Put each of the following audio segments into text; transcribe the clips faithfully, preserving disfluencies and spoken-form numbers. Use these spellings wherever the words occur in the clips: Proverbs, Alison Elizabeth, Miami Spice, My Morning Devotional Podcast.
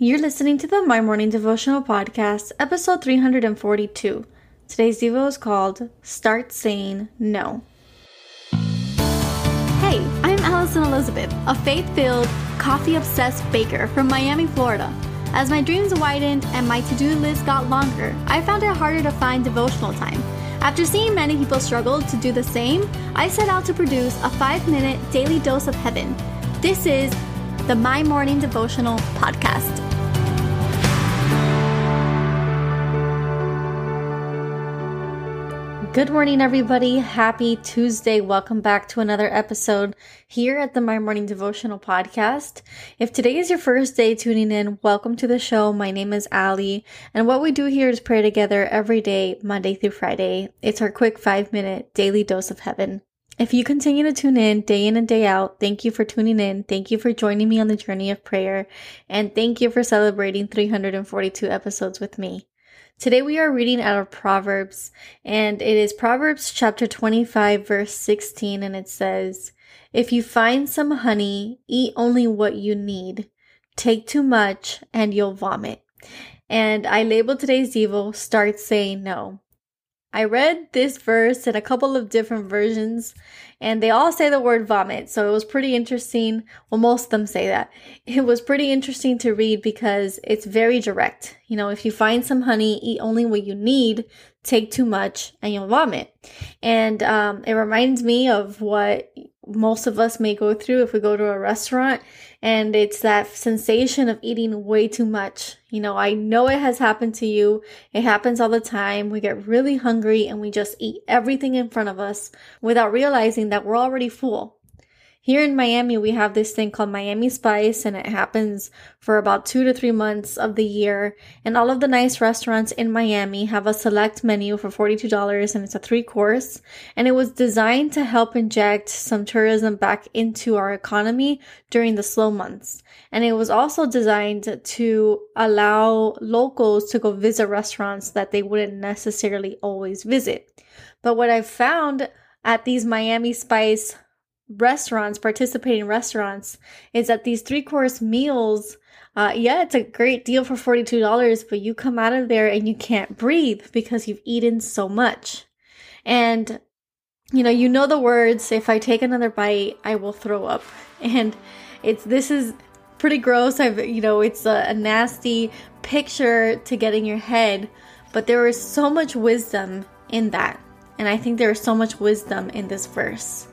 You're listening to the My Morning Devotional Podcast, episode three forty-two. Today's Devo is called Start Saying No. Hey, I'm Alison Elizabeth, a faith-filled, coffee-obsessed baker from Miami, Florida. As my dreams widened and my to-do list got longer, I found it harder to find devotional time. After seeing many people struggle to do the same, I set out to produce a five-minute daily dose of heaven. This is the My Morning Devotional Podcast. Good morning, everybody. Happy Tuesday. Welcome back to another episode here at the My Morning Devotional Podcast. If today is your first day tuning in, welcome to the show. My name is Allie, and what we do here is pray together every day, Monday through Friday. It's our quick five-minute daily dose of heaven. If you continue to tune in day in and day out, thank you for tuning in. Thank you for joining me on the journey of prayer, and thank you for celebrating three forty-two episodes with me. Today we are reading out of Proverbs, and it is Proverbs chapter twenty-five, verse sixteen, and it says, "If you find some honey, eat only what you need. Take too much, and you'll vomit." And I labeled today's devotional, Start Saying No. I read this verse in a couple of different versions, and they all say the word vomit, so it was pretty interesting. Well, most of them say that. It was pretty interesting to read because it's very direct. You know, if you find some honey, eat only what you need, take too much, and you'll vomit. And um, it reminds me of what most of us may go through if we go to a restaurant, and it's that sensation of eating way too much. You know, I know it has happened to you. It happens all the time. We get really hungry and we just eat everything in front of us without realizing that we're already full. Here in Miami, we have this thing called Miami Spice, and it happens for about two to three months of the year. And all of the nice restaurants in Miami have a select menu for forty-two dollars, and it's a three course. And it was designed to help inject some tourism back into our economy during the slow months. And it was also designed to allow locals to go visit restaurants that they wouldn't necessarily always visit. But what I've found at these Miami Spice restaurants, participating restaurants, is that these three-course meals, uh, yeah, it's a great deal for forty-two dollars, but you come out of there and you can't breathe because you've eaten so much. And, you know, you know the words, if I take another bite, I will throw up. And it's this is pretty gross. I've, you know, it's a, a nasty picture to get in your head, but there is so much wisdom in that. And I think there is so much wisdom in this verse.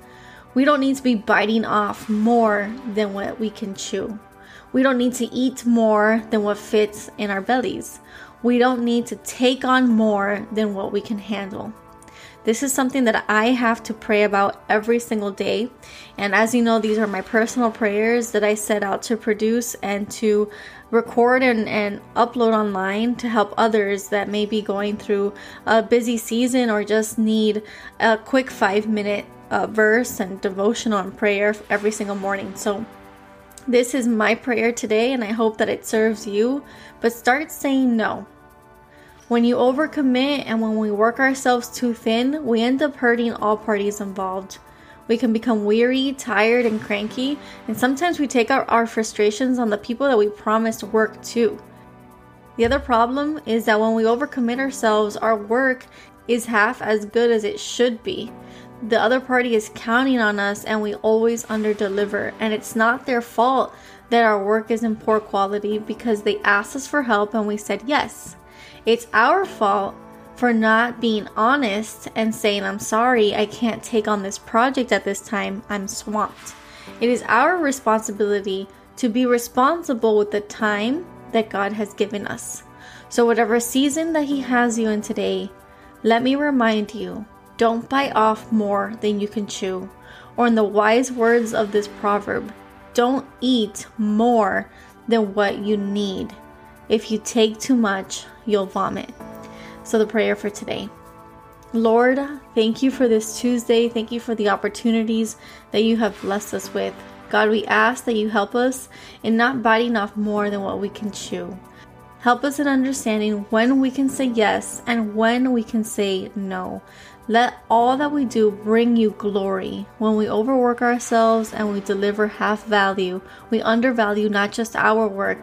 We don't need to be biting off more than what we can chew. We don't need to eat more than what fits in our bellies. We don't need to take on more than what we can handle. This is something that I have to pray about every single day. And as you know, these are my personal prayers that I set out to produce and to record and, and upload online to help others that may be going through a busy season or just need a quick five minute Uh, verse and devotional and prayer every single morning. So this is my prayer today, and I hope that it serves you. But start saying no. When you overcommit and when we work ourselves too thin, we end up hurting all parties involved. We can become weary, tired, and cranky, and sometimes we take out our frustrations on the people that we promised work to. The other problem is that when we overcommit ourselves, our work is half as good as it should be. The other party is counting on us, and we always underdeliver. And it's not their fault that our work is in poor quality because they asked us for help and we said yes. It's our fault for not being honest and saying, "I'm sorry, I can't take on this project at this time. I'm swamped." It is our responsibility to be responsible with the time that God has given us. So whatever season that He has you in today, let me remind you, don't bite off more than you can chew. Or in the wise words of this proverb, don't eat more than what you need. If you take too much, you'll vomit. So the prayer for today. Lord, thank you for this Tuesday. Thank you for the opportunities that you have blessed us with. God, we ask that you help us in not biting off more than what we can chew. Help us in understanding when we can say yes and when we can say no. Let all that we do bring you glory. When we overwork ourselves and we deliver half value, we undervalue not just our work,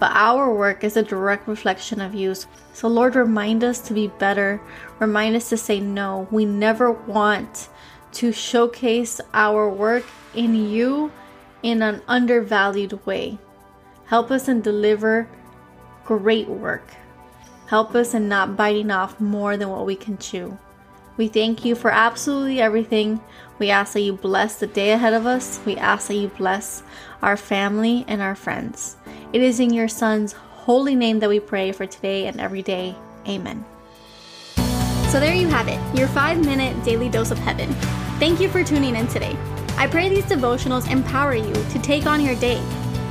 but our work is a direct reflection of you. So Lord, remind us to be better. Remind us to say no. We never want to showcase our work in you in an undervalued way. Help us and deliver great work. Help us in not biting off more than what we can chew. We thank you for absolutely everything. We ask that you bless the day ahead of us. We ask that you bless our family and our friends. It is in your Son's holy name that we pray for today and every day. Amen. So there you have it, your five-minute daily dose of heaven. Thank you for tuning in today. I pray these devotionals empower you to take on your day.